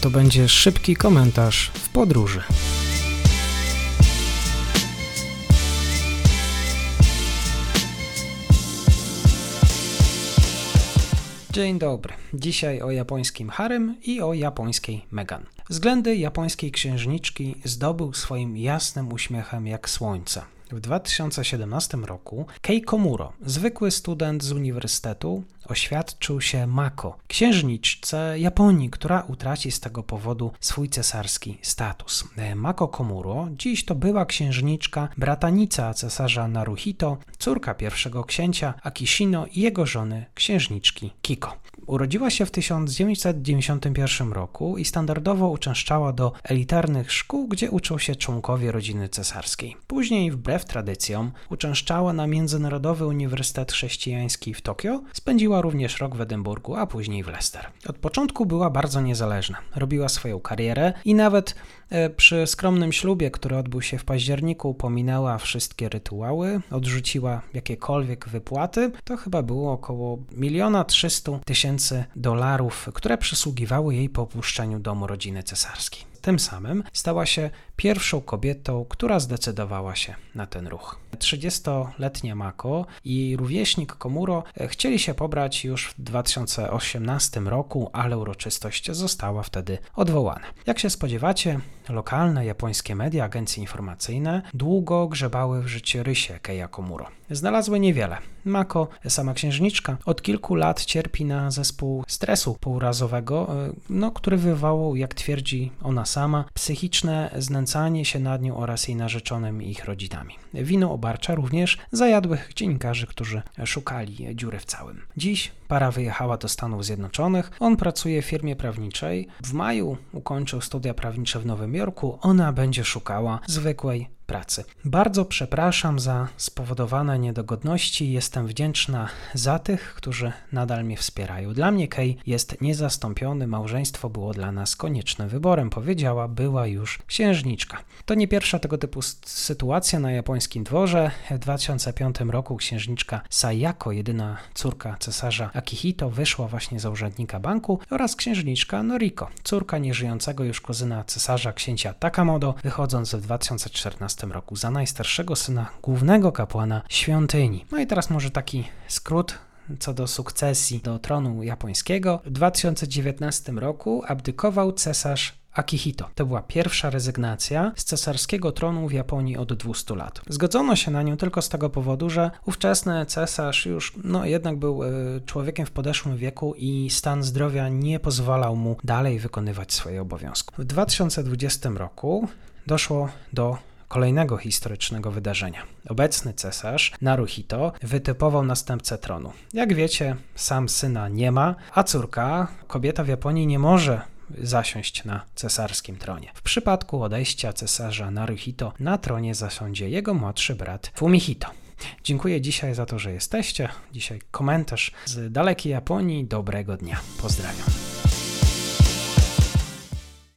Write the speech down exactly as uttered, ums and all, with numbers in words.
To będzie szybki komentarz w podróży. Dzień dobry. Dzisiaj o japońskim harem i o japońskiej Meghan. Względy japońskiej księżniczki zdobył swoim jasnym uśmiechem jak słońce. W dwa tysiące siedemnastym roku Kei Komuro, zwykły student z uniwersytetu, oświadczył się Mako, księżniczce Japonii, która utraci z tego powodu swój cesarski status. Mako Komuro dziś to była księżniczka, bratanica cesarza Naruhito, córka pierwszego księcia Akishino i jego żony księżniczki Kiko. Urodziła się w tysiąc dziewięćset dziewięćdziesiątym pierwszym roku i standardowo uczęszczała do elitarnych szkół, gdzie uczą się członkowie rodziny cesarskiej. Później, wbrew tradycjom, uczęszczała na Międzynarodowy Uniwersytet Chrześcijański w Tokio, spędziła również rok w Edynburgu, a później w Leicester. Od początku była bardzo niezależna, robiła swoją karierę i nawet e, przy skromnym ślubie, który odbył się w październiku, pominęła wszystkie rytuały, odrzuciła jakiekolwiek wypłaty. To chyba było około miliona trzystu tysięcy dolarów, które przysługiwały jej po opuszczeniu domu rodziny cesarskiej. Tym samym stała się pierwszą kobietą, która zdecydowała się na ten ruch. trzydziestoletnia Mako i rówieśnik Komuro chcieli się pobrać już w dwa tysiące osiemnastym roku, ale uroczystość została wtedy odwołana. Jak się spodziewacie, lokalne japońskie media, agencje informacyjne długo grzebały w życiorysie Keia Komuro. Znalazły niewiele. Mako, sama księżniczka, od kilku lat cierpi na zespół stresu pourazowego, no, który wywołał, jak twierdzi ona sama, psychiczne znęcanie się nad nią oraz jej narzeczonym i ich rodzinami. Winą obarcza również zajadłych dziennikarzy, którzy szukali dziury w całym. Dziś para wyjechała do Stanów Zjednoczonych, on pracuje w firmie prawniczej, w maju ukończył studia prawnicze w Nowym Jorku, ona będzie szukała zwykłej pracy. Bardzo przepraszam za spowodowane niedogodności. Jestem wdzięczna za tych, którzy nadal mnie wspierają. Dla mnie Kei jest niezastąpiony. Małżeństwo było dla nas koniecznym wyborem, powiedziała była już księżniczka. To nie pierwsza tego typu sytuacja na japońskim dworze. W dwa tysiące piątym roku księżniczka Sayako, jedyna córka cesarza Akihito, wyszła właśnie za urzędnika banku, oraz księżniczka Noriko, córka nieżyjącego już kuzyna cesarza księcia Takamodo, wychodząc w dwa tysiące czternastym roku za najstarszego syna głównego kapłana świątyni. No i teraz może taki skrót co do sukcesji do tronu japońskiego. W dwa tysiące dziewiętnastym roku abdykował cesarz Akihito. To była pierwsza rezygnacja z cesarskiego tronu w Japonii od dwieście lat. Zgodzono się na nią tylko z tego powodu, że ówczesny cesarz już no jednak był y, człowiekiem w podeszłym wieku i stan zdrowia nie pozwalał mu dalej wykonywać swoje obowiązki. W dwa tysiące dwudziestym roku doszło do kolejnego historycznego wydarzenia. Obecny cesarz Naruhito wytypował następcę tronu. Jak wiecie, sam syna nie ma, a córka, kobieta w Japonii, nie może zasiąść na cesarskim tronie. W przypadku odejścia cesarza Naruhito na tronie zasiądzie jego młodszy brat Fumihito. Dziękuję dzisiaj za to, że jesteście. Dzisiaj komentarz z dalekiej Japonii. Dobrego dnia. Pozdrawiam.